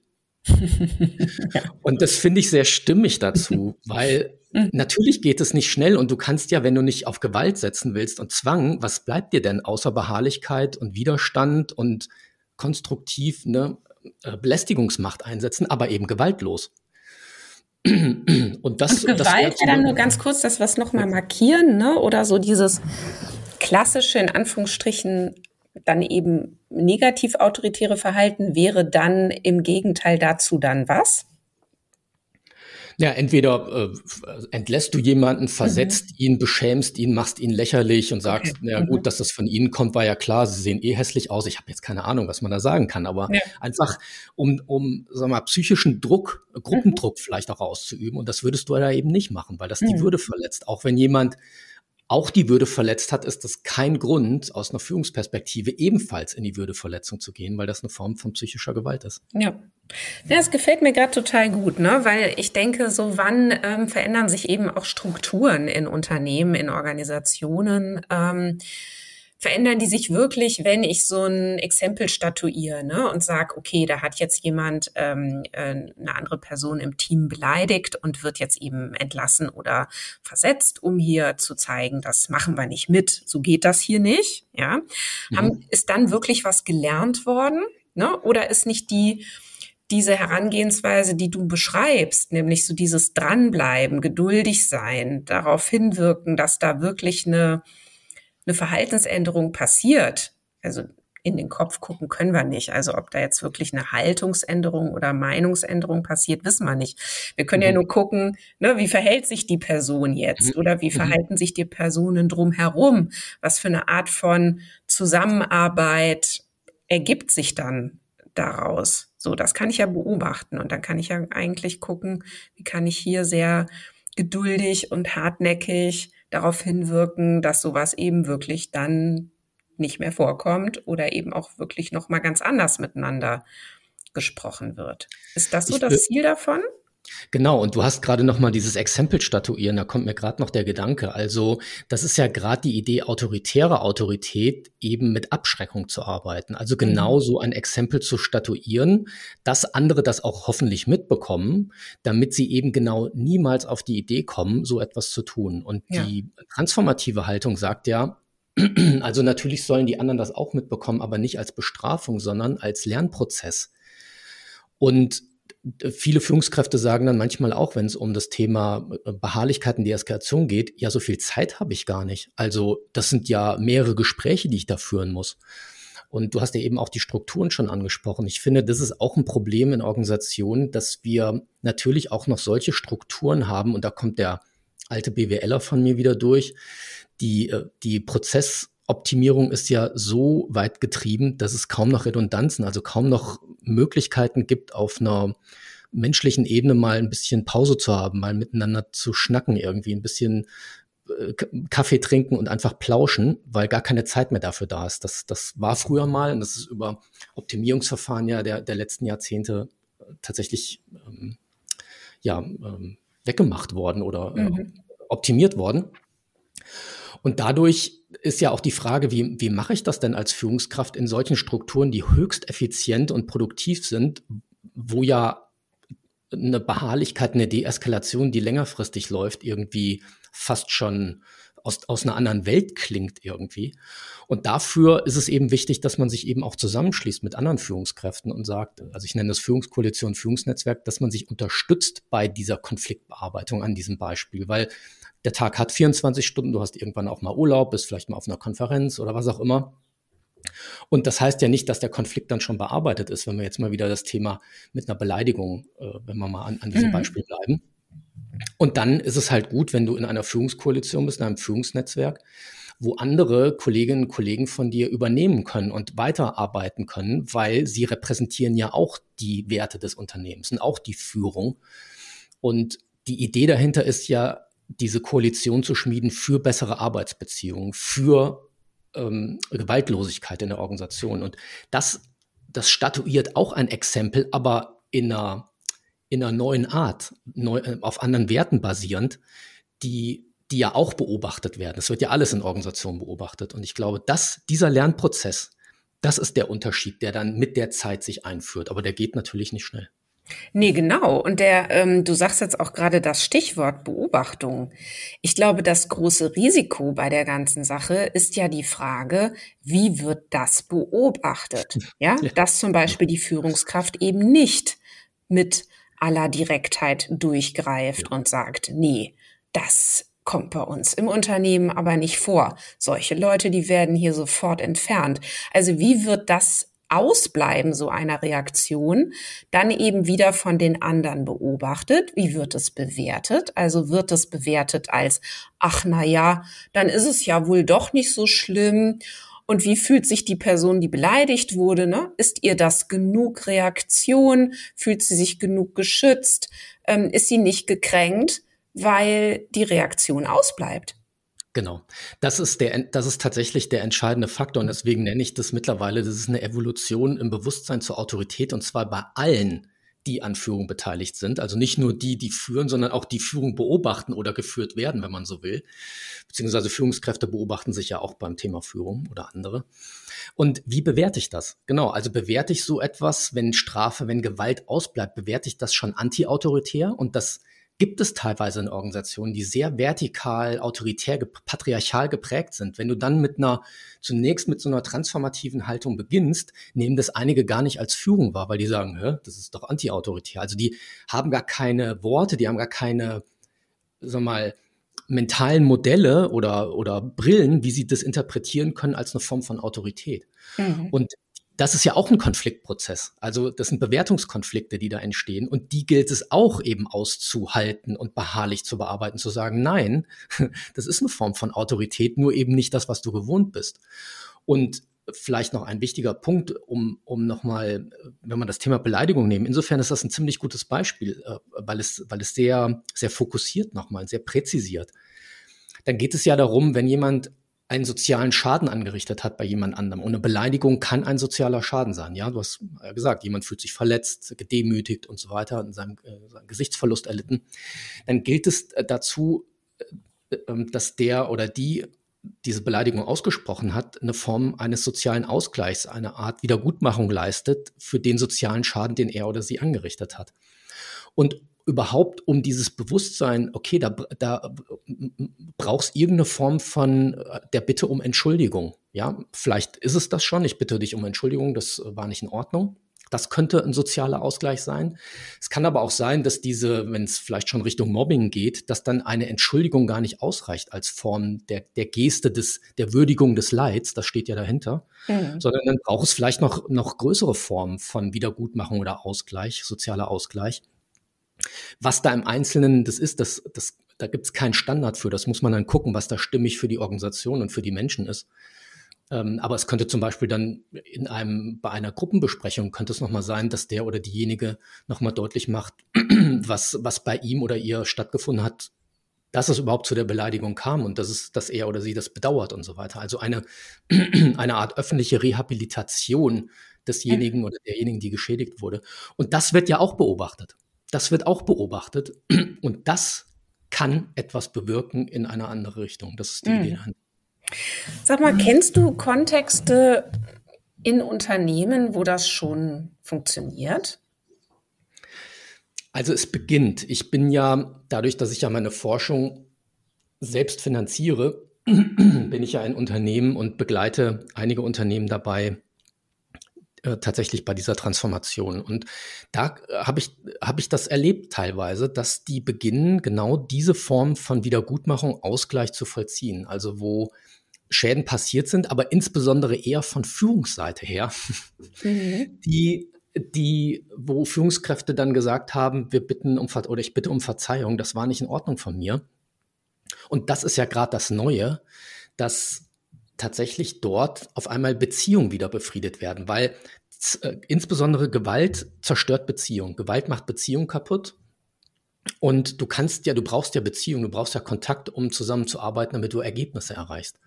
Und das finde ich sehr stimmig dazu, weil natürlich geht es nicht schnell und du kannst ja, wenn du nicht auf Gewalt setzen willst und Zwang, was bleibt dir denn außer Beharrlichkeit und Widerstand und konstruktiv eine Belästigungsmacht einsetzen, aber eben gewaltlos. Und Gewalt wäre dann nur ganz kurz, dass wir es nochmal markieren, ne? Oder so dieses klassische, in Anführungsstrichen, dann eben negativ autoritäre Verhalten wäre dann im Gegenteil dazu dann was? Ja, entweder entlässt du jemanden, versetzt ihn, beschämst ihn, machst ihn lächerlich und sagst, na ja, gut, dass das von ihnen kommt, war ja klar, sie sehen eh hässlich aus. Ich habe jetzt keine Ahnung, was man da sagen kann, aber einfach um sagen wir mal, psychischen Druck, Gruppendruck vielleicht auch auszuüben, und das würdest du da eben nicht machen, weil das die Würde verletzt. Auch wenn jemand auch die Würde verletzt hat, ist das kein Grund, aus einer Führungsperspektive ebenfalls in die Würdeverletzung zu gehen, weil das eine Form von psychischer Gewalt ist. Ja, das gefällt mir gerade total gut, ne? Weil ich denke, so wann verändern sich eben auch Strukturen in Unternehmen, in Organisationen, verändern die sich wirklich, wenn ich so ein Exempel statuiere, ne, und sage, okay, da hat jetzt jemand eine andere Person im Team beleidigt und wird jetzt eben entlassen oder versetzt, um hier zu zeigen, das machen wir nicht mit, so geht das hier nicht. Ja, ist dann wirklich was gelernt worden, ne? Oder ist nicht diese Herangehensweise, die du beschreibst, nämlich so dieses Dranbleiben, geduldig sein, darauf hinwirken, dass da wirklich eine Verhaltensänderung passiert, also in den Kopf gucken können wir nicht. Also ob da jetzt wirklich eine Haltungsänderung oder Meinungsänderung passiert, wissen wir nicht. Wir können ja nur gucken, ne, wie verhält sich die Person jetzt oder wie verhalten sich die Personen drumherum? Was für eine Art von Zusammenarbeit ergibt sich dann daraus? So, das kann ich ja beobachten und dann kann ich ja eigentlich gucken, wie kann ich hier sehr geduldig und hartnäckig darauf hinwirken, dass sowas eben wirklich dann nicht mehr vorkommt oder eben auch wirklich nochmal ganz anders miteinander gesprochen wird. Ist das so das Ziel davon? Genau, und du hast gerade nochmal dieses Exempel statuieren, da kommt mir gerade noch der Gedanke. Also das ist ja gerade die Idee autoritärer Autorität, eben mit Abschreckung zu arbeiten. Also genau so ein Exempel zu statuieren, dass andere das auch hoffentlich mitbekommen, damit sie eben genau niemals auf die Idee kommen, so etwas zu tun. Und die transformative Haltung sagt ja, also natürlich sollen die anderen das auch mitbekommen, aber nicht als Bestrafung, sondern als Lernprozess. Und viele Führungskräfte sagen dann manchmal auch, wenn es um das Thema Beharrlichkeit und Deeskalation geht, ja, so viel Zeit habe ich gar nicht. Also das sind ja mehrere Gespräche, die ich da führen muss. Und du hast ja eben auch die Strukturen schon angesprochen. Ich finde, das ist auch ein Problem in Organisationen, dass wir natürlich auch noch solche Strukturen haben. Und da kommt der alte BWLer von mir wieder durch. Die Prozessoptimierung ist ja so weit getrieben, dass es kaum noch Redundanzen, also kaum noch Möglichkeiten gibt, auf einer menschlichen Ebene mal ein bisschen Pause zu haben, mal miteinander zu schnacken, irgendwie ein bisschen Kaffee trinken und einfach plauschen, weil gar keine Zeit mehr dafür da ist. Das war früher mal, und das ist über Optimierungsverfahren ja der letzten Jahrzehnte tatsächlich weggemacht worden oder optimiert worden. Und dadurch ist ja auch die Frage, wie mache ich das denn als Führungskraft in solchen Strukturen, die höchst effizient und produktiv sind, wo ja eine Beharrlichkeit, eine Deeskalation, die längerfristig läuft, irgendwie fast schon aus einer anderen Welt klingt irgendwie. Und dafür ist es eben wichtig, dass man sich eben auch zusammenschließt mit anderen Führungskräften und sagt, also ich nenne das Führungskoalition, Führungsnetzwerk, dass man sich unterstützt bei dieser Konfliktbearbeitung an diesem Beispiel, weil der Tag hat 24 Stunden, du hast irgendwann auch mal Urlaub, bist vielleicht mal auf einer Konferenz oder was auch immer. Und das heißt ja nicht, dass der Konflikt dann schon bearbeitet ist, wenn wir jetzt mal wieder das Thema mit einer Beleidigung, wenn wir mal an diesem Beispiel bleiben. Und dann ist es halt gut, wenn du in einer Führungskoalition bist, in einem Führungsnetzwerk, wo andere Kolleginnen und Kollegen von dir übernehmen können und weiterarbeiten können, weil sie repräsentieren ja auch die Werte des Unternehmens und auch die Führung. Und die Idee dahinter ist ja, diese Koalition zu schmieden für bessere Arbeitsbeziehungen, für Gewaltlosigkeit in der Organisation. Und das statuiert auch ein Exempel, aber in einer neuen Art, auf anderen Werten basierend, die ja auch beobachtet werden. Es wird ja alles in Organisationen beobachtet. Und ich glaube, dieser Lernprozess, das ist der Unterschied, der dann mit der Zeit sich einführt. Aber der geht natürlich nicht schnell. Nee, genau. Und du sagst jetzt auch gerade das Stichwort Beobachtung. Ich glaube, das große Risiko bei der ganzen Sache ist ja die Frage, wie wird das beobachtet? Ja. Dass zum Beispiel die Führungskraft eben nicht mit aller Direktheit durchgreift und sagt, nee, das kommt bei uns im Unternehmen aber nicht vor. Solche Leute, die werden hier sofort entfernt. Also wie wird das Ausbleiben so einer Reaktion dann eben wieder von den anderen beobachtet. Wie wird es bewertet? Also wird es bewertet als, ach na ja, dann ist es ja wohl doch nicht so schlimm. Und wie fühlt sich die Person, die beleidigt wurde, ne? Ist ihr das genug Reaktion? Fühlt sie sich genug geschützt? Ist sie nicht gekränkt, weil die Reaktion ausbleibt? Genau. Das ist tatsächlich der entscheidende Faktor und deswegen nenne ich das mittlerweile, das ist eine Evolution im Bewusstsein zur Autorität und zwar bei allen, die an Führung beteiligt sind. Also nicht nur die, die führen, sondern auch die Führung beobachten oder geführt werden, wenn man so will. Beziehungsweise Führungskräfte beobachten sich ja auch beim Thema Führung oder andere. Und wie bewerte ich das? Genau, also bewerte ich so etwas, wenn Strafe, wenn Gewalt ausbleibt, bewerte ich das schon antiautoritär und das gibt es teilweise in Organisationen, die sehr vertikal, autoritär, patriarchal geprägt sind. Wenn du dann zunächst mit so einer transformativen Haltung beginnst, nehmen das einige gar nicht als Führung wahr, weil die sagen, hä, das ist doch antiautoritär. Also die haben gar keine Worte, die haben gar keine, sag mal, mentalen Modelle oder Brillen, wie sie das interpretieren können als eine Form von Autorität. Mhm. Und das ist ja auch ein Konfliktprozess. Also das sind Bewertungskonflikte, die da entstehen. Und die gilt es auch eben auszuhalten und beharrlich zu bearbeiten, zu sagen, nein, das ist eine Form von Autorität, nur eben nicht das, was du gewohnt bist. Und vielleicht noch ein wichtiger Punkt, um nochmal, wenn man das Thema Beleidigung nehmen, insofern ist das ein ziemlich gutes Beispiel, weil es sehr, sehr fokussiert nochmal, sehr präzisiert. Dann geht es ja darum, wenn jemand einen sozialen Schaden angerichtet hat bei jemand anderem. Und eine Beleidigung kann ein sozialer Schaden sein. Ja, du hast gesagt, jemand fühlt sich verletzt, gedemütigt und so weiter, in seinem Gesichtsverlust erlitten. Dann gilt es dazu, dass der oder die diese Beleidigung ausgesprochen hat, eine Form eines sozialen Ausgleichs, eine Art Wiedergutmachung leistet für den sozialen Schaden, den er oder sie angerichtet hat. Und überhaupt um dieses Bewusstsein, okay, da brauchst irgendeine Form von der Bitte um Entschuldigung. Ja, vielleicht ist es das schon, ich bitte dich um Entschuldigung, das war nicht in Ordnung. Das könnte ein sozialer Ausgleich sein. Es kann aber auch sein, dass wenn es vielleicht schon Richtung Mobbing geht, dass dann eine Entschuldigung gar nicht ausreicht als Form der Geste der Würdigung des Leids, das steht ja dahinter, sondern dann braucht es vielleicht noch größere Formen von Wiedergutmachung oder Ausgleich, sozialer Ausgleich. Was da im Einzelnen das ist, da gibt es keinen Standard für. Das muss man dann gucken, was da stimmig für die Organisation und für die Menschen ist. Aber es könnte zum Beispiel dann bei einer Gruppenbesprechung könnte es nochmal sein, dass der oder diejenige nochmal deutlich macht, was bei ihm oder ihr stattgefunden hat, dass es überhaupt zu der Beleidigung kam und dass er oder sie das bedauert und so weiter. Also eine Art öffentliche Rehabilitation desjenigen oder derjenigen, die geschädigt wurde. Und das wird ja auch beobachtet. Das wird auch beobachtet und das kann etwas bewirken in eine andere Richtung. Das ist die Idee. Sag mal, kennst du Kontexte in Unternehmen, wo das schon funktioniert? Also es beginnt. Ich bin ja, dadurch, dass ich ja meine Forschung selbst finanziere, bin ich ja ein Unternehmen und begleite einige Unternehmen dabei, tatsächlich bei dieser Transformation. Und da habe ich das erlebt teilweise, dass die beginnen, genau diese Form von Wiedergutmachung, Ausgleich zu vollziehen. Also wo Schäden passiert sind, aber insbesondere eher von Führungsseite her, wo Führungskräfte dann gesagt haben, ich bitte um Verzeihung, das war nicht in Ordnung von mir. Und das ist ja gerade das Neue, dass tatsächlich dort auf einmal Beziehungen wieder befriedet werden, weil insbesondere Gewalt zerstört Beziehung. Gewalt macht Beziehung kaputt und du brauchst ja Beziehung, du brauchst ja Kontakt, um zusammenzuarbeiten, damit du Ergebnisse erreichst.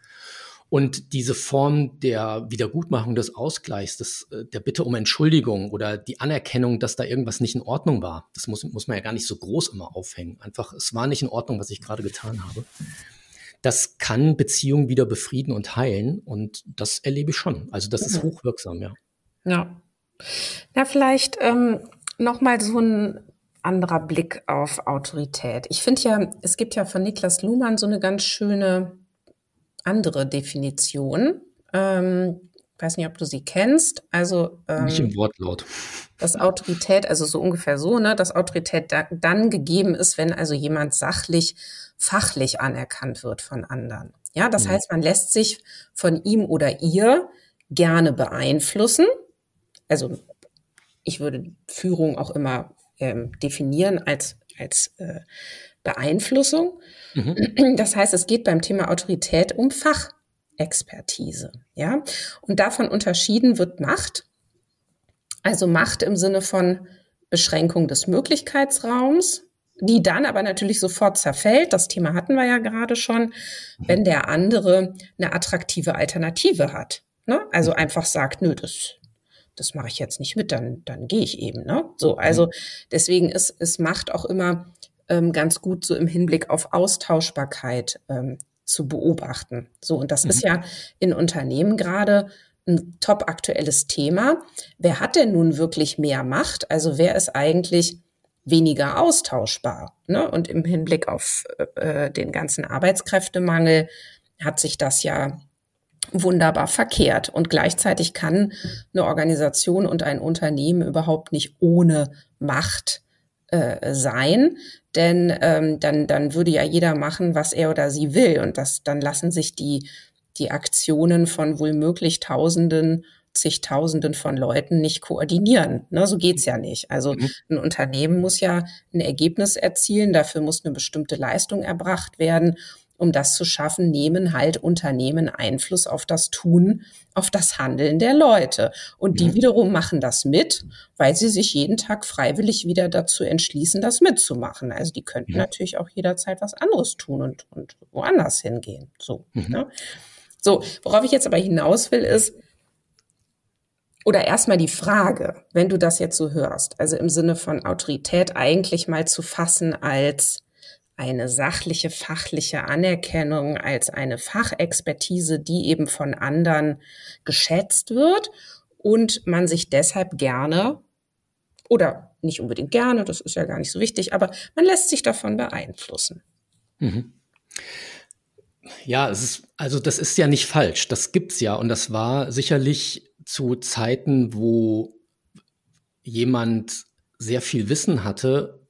Und diese Form der Wiedergutmachung, des Ausgleichs, der Bitte um Entschuldigung oder die Anerkennung, dass da irgendwas nicht in Ordnung war, das muss man ja gar nicht so groß immer aufhängen. Einfach, es war nicht in Ordnung, was ich gerade getan habe. Das kann Beziehungen wieder befrieden und heilen und das erlebe ich schon. Also das ist hochwirksam, ja. Ja, na vielleicht nochmal so ein anderer Blick auf Autorität. Ich finde ja, es gibt ja von Niklas Luhmann so eine ganz schöne andere Definition. Ich weiß nicht, ob du sie kennst. Also nicht im Wortlaut. Dass Autorität, also so ungefähr so, ne, dass Autorität dann gegeben ist, wenn also jemand sachlich, fachlich anerkannt wird von anderen. Ja, das heißt, man lässt sich von ihm oder ihr gerne beeinflussen, also ich würde Führung auch immer definieren als Beeinflussung. Mhm. Das heißt, es geht beim Thema Autorität um Fachexpertise, ja. Und davon unterschieden wird Macht. Also Macht im Sinne von Beschränkung des Möglichkeitsraums, die dann aber natürlich sofort zerfällt. Das Thema hatten wir ja gerade schon, wenn der andere eine attraktive Alternative hat. Ne? Also einfach sagt, nö, das mache ich jetzt nicht mit, dann gehe ich eben. Ne? So, also deswegen ist Macht auch immer ganz gut so im Hinblick auf Austauschbarkeit zu beobachten. So, und das ist ja in Unternehmen gerade ein top aktuelles Thema. Wer hat denn nun wirklich mehr Macht? Also wer ist eigentlich weniger austauschbar? Ne? Und im Hinblick auf den ganzen Arbeitskräftemangel hat sich das ja wunderbar verkehrt. Und gleichzeitig kann eine Organisation und ein Unternehmen überhaupt nicht ohne Macht sein, denn dann würde ja jeder machen, was er oder sie will. Und dann lassen sich die Aktionen von womöglich Tausenden, zigtausenden von Leuten nicht koordinieren. Ne, so geht's ja nicht. Also ein Unternehmen muss ja ein Ergebnis erzielen, dafür muss eine bestimmte Leistung erbracht werden. Um das zu schaffen, nehmen halt Unternehmen Einfluss auf das Tun, auf das Handeln der Leute. Und die wiederum machen das mit, weil sie sich jeden Tag freiwillig wieder dazu entschließen, das mitzumachen. Also die könnten natürlich auch jederzeit was anderes tun und woanders hingehen. So, ne? So, worauf ich jetzt aber hinaus will, ist, oder erstmal die Frage, wenn du das jetzt so hörst, also im Sinne von Autorität eigentlich mal zu fassen als eine sachliche, fachliche Anerkennung, als eine Fachexpertise, die eben von anderen geschätzt wird und man sich deshalb gerne oder nicht unbedingt gerne, das ist ja gar nicht so wichtig, aber man lässt sich davon beeinflussen. Mhm. Ja, das ist ja nicht falsch. Das gibt's ja. Und das war sicherlich zu Zeiten, wo jemand sehr viel Wissen hatte,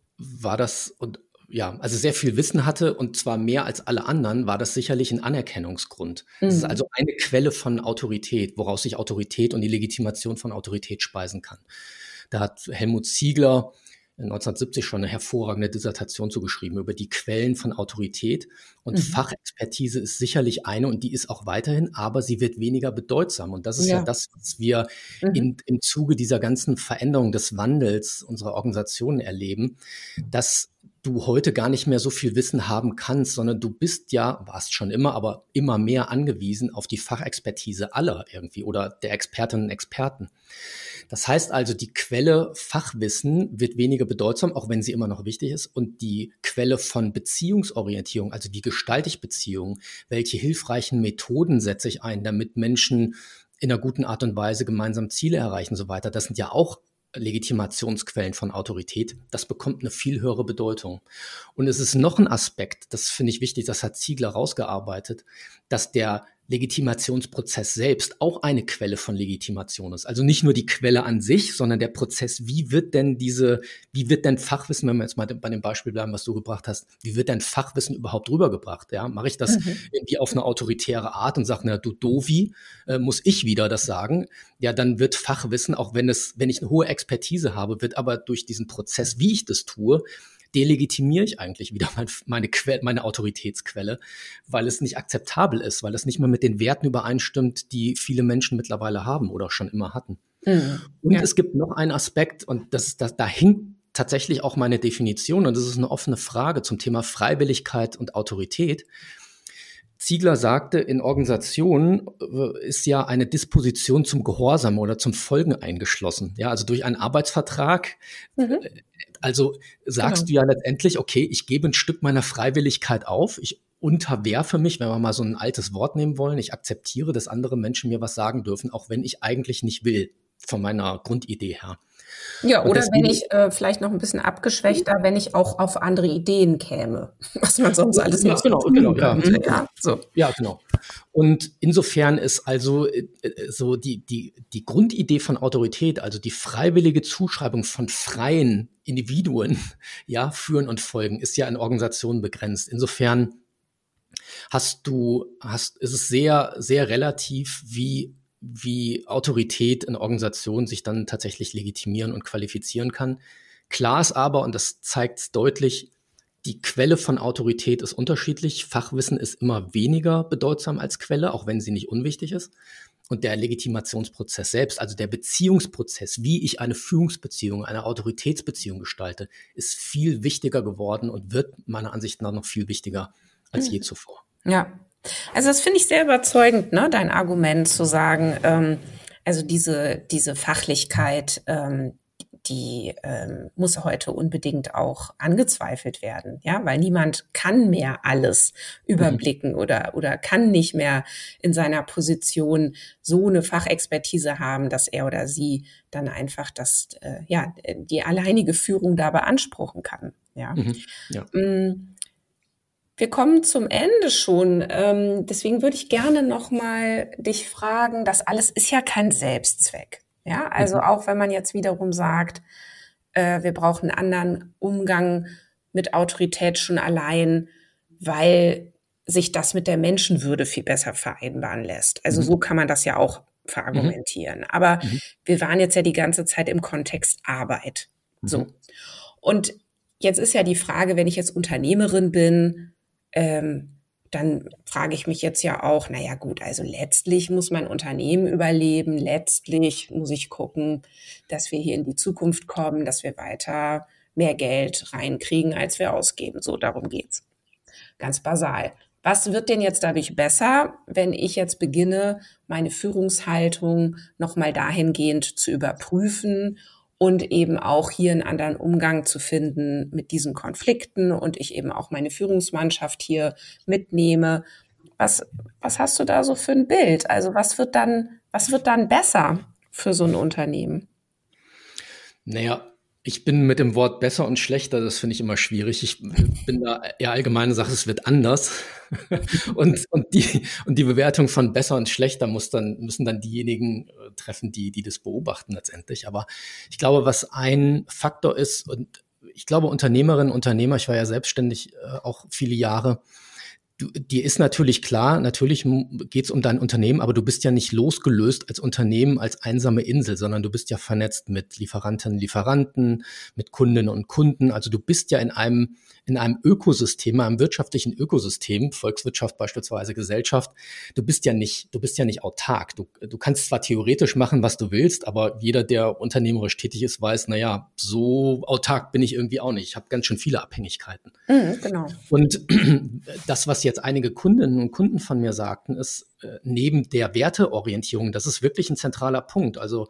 sehr viel Wissen hatte und zwar mehr als alle anderen, war das sicherlich ein Anerkennungsgrund. Das ist also eine Quelle von Autorität, woraus sich Autorität und die Legitimation von Autorität speisen kann. Da hat Helmut Ziegler 1970 schon eine hervorragende Dissertation zu geschrieben über die Quellen von Autorität. Und Fachexpertise ist sicherlich eine und die ist auch weiterhin, aber sie wird weniger bedeutsam. Und das ist ja das, was wir im Zuge dieser ganzen Veränderung des Wandels unserer Organisationen erleben, dass du heute gar nicht mehr so viel Wissen haben kannst, sondern du warst schon immer, aber immer mehr angewiesen auf die Fachexpertise aller irgendwie oder der Expertinnen und Experten. Das heißt also, die Quelle Fachwissen wird weniger bedeutsam, auch wenn sie immer noch wichtig ist. Und die Quelle von Beziehungsorientierung, also wie gestalte ich Beziehungen, welche hilfreichen Methoden setze ich ein, damit Menschen in einer guten Art und Weise gemeinsam Ziele erreichen und so weiter, das sind ja auch Legitimationsquellen von Autorität, das bekommt eine viel höhere Bedeutung. Und es ist noch ein Aspekt, das finde ich wichtig, das hat Ziegler rausgearbeitet, dass der Legitimationsprozess selbst auch eine Quelle von Legitimation ist. Also nicht nur die Quelle an sich, sondern der Prozess, wie wird denn Fachwissen, wenn wir jetzt mal bei dem Beispiel bleiben, was du gebracht hast, wie wird denn Fachwissen überhaupt rübergebracht? Ja, mache ich das irgendwie auf eine autoritäre Art und sage, na du Dovi, muss ich wieder das sagen? Ja, dann wird Fachwissen, auch wenn ich eine hohe Expertise habe, wird aber durch diesen Prozess, wie ich das tue, delegitimiere ich eigentlich wieder meine Autoritätsquelle, weil es nicht akzeptabel ist, weil es nicht mehr mit den Werten übereinstimmt, die viele Menschen mittlerweile haben oder schon immer hatten. Mhm. Und es gibt noch einen Aspekt, und da hinkt tatsächlich auch meine Definition, und das ist eine offene Frage zum Thema Freiwilligkeit und Autorität. Ziegler sagte, in Organisationen ist ja eine Disposition zum Gehorsam oder zum Folgen eingeschlossen. Ja, also durch einen Arbeitsvertrag. Mhm. Also sagst du ja letztendlich, okay, ich gebe ein Stück meiner Freiwilligkeit auf, ich unterwerfe mich, wenn wir mal so ein altes Wort nehmen wollen, ich akzeptiere, dass andere Menschen mir was sagen dürfen, auch wenn ich eigentlich nicht will, von meiner Grundidee her. Ja, oder wenn ich vielleicht noch ein bisschen abgeschwächter, wenn ich auch auf andere Ideen käme, was man sonst alles nicht genau. Und insofern ist also so die Grundidee von Autorität, also die freiwillige Zuschreibung von freien Individuen, ja, führen und folgen, ist ja in Organisationen begrenzt. Insofern ist es sehr, sehr relativ, wie wie Autorität in Organisationen sich dann tatsächlich legitimieren und qualifizieren kann. Klar ist aber, und das zeigt es deutlich, die Quelle von Autorität ist unterschiedlich. Fachwissen ist immer weniger bedeutsam als Quelle, auch wenn sie nicht unwichtig ist. Und der Legitimationsprozess selbst, also der Beziehungsprozess, wie ich eine Führungsbeziehung, eine Autoritätsbeziehung gestalte, ist viel wichtiger geworden und wird meiner Ansicht nach noch viel wichtiger als je zuvor. Ja, also das finde ich sehr überzeugend, ne, dein Argument zu sagen, also diese Fachlichkeit, die muss heute unbedingt auch angezweifelt werden, ja, weil niemand kann mehr alles überblicken oder kann nicht mehr in seiner Position so eine Fachexpertise haben, dass er oder sie dann einfach das, die alleinige Führung da beanspruchen kann, ja. Ja. Wir kommen zum Ende schon, deswegen würde ich gerne nochmal dich fragen, das alles ist ja kein Selbstzweck. Ja, also auch wenn man jetzt wiederum sagt, wir brauchen einen anderen Umgang mit Autorität schon allein, weil sich das mit der Menschenwürde viel besser vereinbaren lässt. Also so kann man das ja auch verargumentieren. Aber wir waren jetzt ja die ganze Zeit im Kontext Arbeit. So. Und jetzt ist ja die Frage, wenn ich jetzt Unternehmerin bin, dann frage ich mich jetzt ja auch, naja gut, also letztlich muss mein Unternehmen überleben, letztlich muss ich gucken, dass wir hier in die Zukunft kommen, dass wir weiter mehr Geld reinkriegen, als wir ausgeben. So, darum geht's. Ganz basal. Was wird denn jetzt dadurch besser, wenn ich jetzt beginne, meine Führungshaltung nochmal dahingehend zu überprüfen und eben auch hier einen anderen Umgang zu finden mit diesen Konflikten und ich eben auch meine Führungsmannschaft hier mitnehme? Was hast du da so für ein Bild? Also was wird dann besser für so ein Unternehmen? Naja, ich bin mit dem Wort besser und schlechter, das finde ich immer schwierig. Ich bin da eher allgemeine Sache, es wird anders. Und die Bewertung von besser und schlechter müssen dann diejenigen treffen, die das beobachten letztendlich. Aber ich glaube, was ein Faktor ist, und ich glaube, Unternehmerinnen und Unternehmer, ich war ja selbstständig auch viele Jahre, dir ist natürlich klar, natürlich geht's um dein Unternehmen, aber du bist ja nicht losgelöst als Unternehmen, als einsame Insel, sondern du bist ja vernetzt mit Lieferantinnen, Lieferanten, mit Kundinnen und Kunden. Also du bist ja in einem Ökosystem, einem wirtschaftlichen Ökosystem, Volkswirtschaft beispielsweise, Gesellschaft. Du bist ja nicht autark. Du kannst zwar theoretisch machen, was du willst, aber jeder, der unternehmerisch tätig ist, weiß, naja, so autark bin ich irgendwie auch nicht. Ich habe ganz schön viele Abhängigkeiten. Genau. Und das, was jetzt einige Kundinnen und Kunden von mir sagten, ist neben der Werteorientierung, das ist wirklich ein zentraler Punkt. Also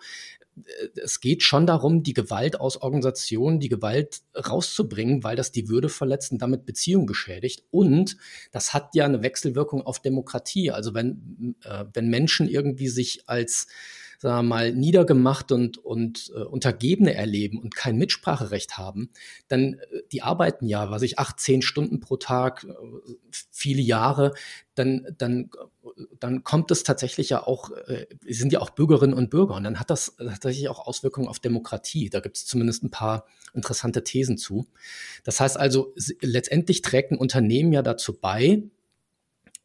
es geht schon darum, die Gewalt aus Organisationen, die Gewalt rauszubringen, weil das die Würde verletzt und damit Beziehungen geschädigt. Und das hat ja eine Wechselwirkung auf Demokratie. Also wenn Menschen irgendwie sich als, sagen wir mal, niedergemacht und Untergebene erleben und kein Mitspracherecht haben, dann die arbeiten ja, 8-10 Stunden pro Tag, viele Jahre, dann kommt es tatsächlich ja auch, sind ja auch Bürgerinnen und Bürger und dann hat das tatsächlich auch Auswirkungen auf Demokratie. Da gibt es zumindest ein paar interessante Thesen zu. Das heißt also, letztendlich trägt ein Unternehmen ja dazu bei,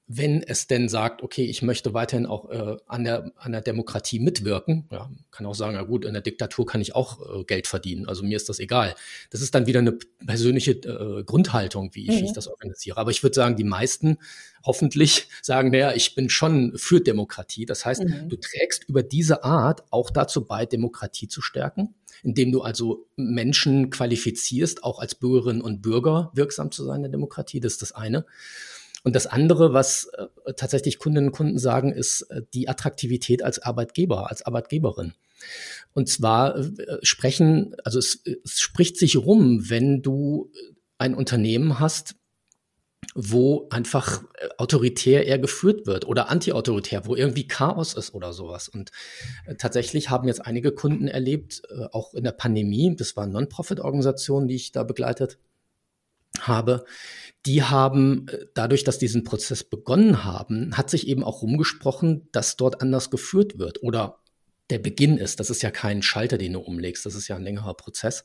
wenn es denn sagt, okay, ich möchte weiterhin auch an der Demokratie mitwirken, ja, kann auch sagen, na gut, in der Diktatur kann ich auch Geld verdienen, also mir ist das egal. Das ist dann wieder eine persönliche Grundhaltung, wie ich das organisiere. Aber ich würde sagen, die meisten hoffentlich sagen, naja, ich bin schon für Demokratie. Das heißt, du trägst über diese Art auch dazu bei, Demokratie zu stärken, indem du also Menschen qualifizierst, auch als Bürgerinnen und Bürger wirksam zu sein in der Demokratie. Das ist das eine. Und das andere, was tatsächlich Kundinnen und Kunden sagen, ist die Attraktivität als Arbeitgeber, als Arbeitgeberin. Und zwar es spricht sich rum, wenn du ein Unternehmen hast, wo einfach autoritär eher geführt wird oder antiautoritär, wo irgendwie Chaos ist oder sowas. Und tatsächlich haben jetzt einige Kunden erlebt, auch in der Pandemie, das waren Non-Profit-Organisationen, die ich da begleitet habe, die haben dadurch, dass diesen Prozess begonnen haben, hat sich eben auch rumgesprochen, dass dort anders geführt wird oder der Beginn ist. Das ist ja kein Schalter, den du umlegst. Das ist ja ein längerer Prozess.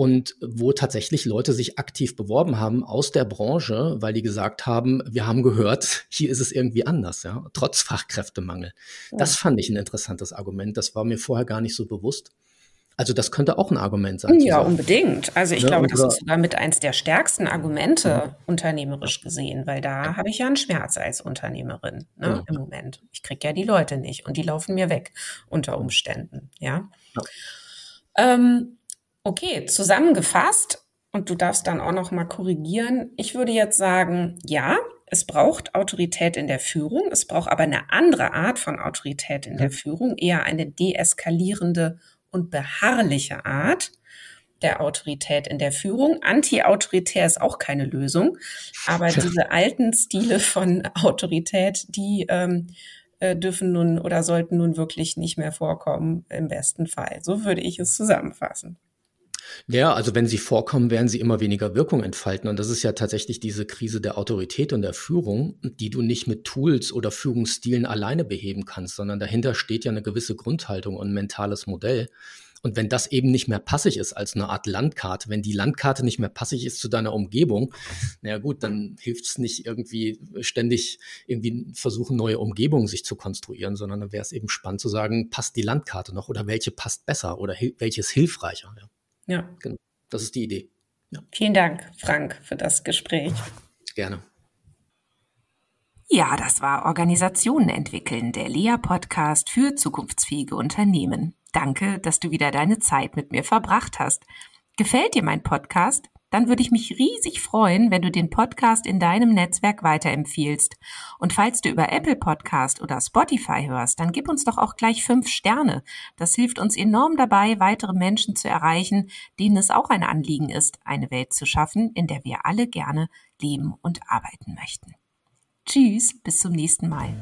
und wo tatsächlich Leute sich aktiv beworben haben aus der Branche, weil die gesagt haben, wir haben gehört, hier ist es irgendwie anders, ja, trotz Fachkräftemangel. Ja. Das fand ich ein interessantes Argument, das war mir vorher gar nicht so bewusst. Also das könnte auch ein Argument sein. Ja, unbedingt. Also ich glaube, das ist sogar mit eins der stärksten Argumente unternehmerisch gesehen, weil da habe ich ja einen Schmerz als Unternehmerin, ne, im Moment. Ich kriege ja die Leute nicht und die laufen mir weg unter Umständen. Ja. Okay, zusammengefasst, und du darfst dann auch noch mal korrigieren. Ich würde jetzt sagen, ja, es braucht Autorität in der Führung. Es braucht aber eine andere Art von Autorität in der Führung, eher eine deeskalierende und beharrliche Art der Autorität in der Führung. Anti-autoritär ist auch keine Lösung, aber diese alten Stile von Autorität, die dürfen nun oder sollten nun wirklich nicht mehr vorkommen, im besten Fall. So würde ich es zusammenfassen. Ja, also wenn sie vorkommen, werden sie immer weniger Wirkung entfalten. Und das ist ja tatsächlich diese Krise der Autorität und der Führung, die du nicht mit Tools oder Führungsstilen alleine beheben kannst, sondern dahinter steht ja eine gewisse Grundhaltung und ein mentales Modell. Und wenn das eben nicht mehr passig ist als eine Art Landkarte, wenn die Landkarte nicht mehr passig ist zu deiner Umgebung, na ja gut, dann hilft es nicht irgendwie ständig irgendwie versuchen, neue Umgebungen sich zu konstruieren, sondern dann wäre es eben spannend zu sagen, passt die Landkarte noch oder welche passt besser oder welche ist hilfreicher, ja. Ja, genau. Das ist die Idee. Ja. Vielen Dank, Frank, für das Gespräch. Gerne. Ja, das war Organisationen entwickeln, der LEA-Podcast für zukunftsfähige Unternehmen. Danke, dass du wieder deine Zeit mit mir verbracht hast. Gefällt dir mein Podcast? Dann würde ich mich riesig freuen, wenn du den Podcast in deinem Netzwerk weiterempfiehlst. Und falls du über Apple Podcast oder Spotify hörst, dann gib uns doch auch gleich 5 Sterne. Das hilft uns enorm dabei, weitere Menschen zu erreichen, denen es auch ein Anliegen ist, eine Welt zu schaffen, in der wir alle gerne leben und arbeiten möchten. Tschüss, bis zum nächsten Mal.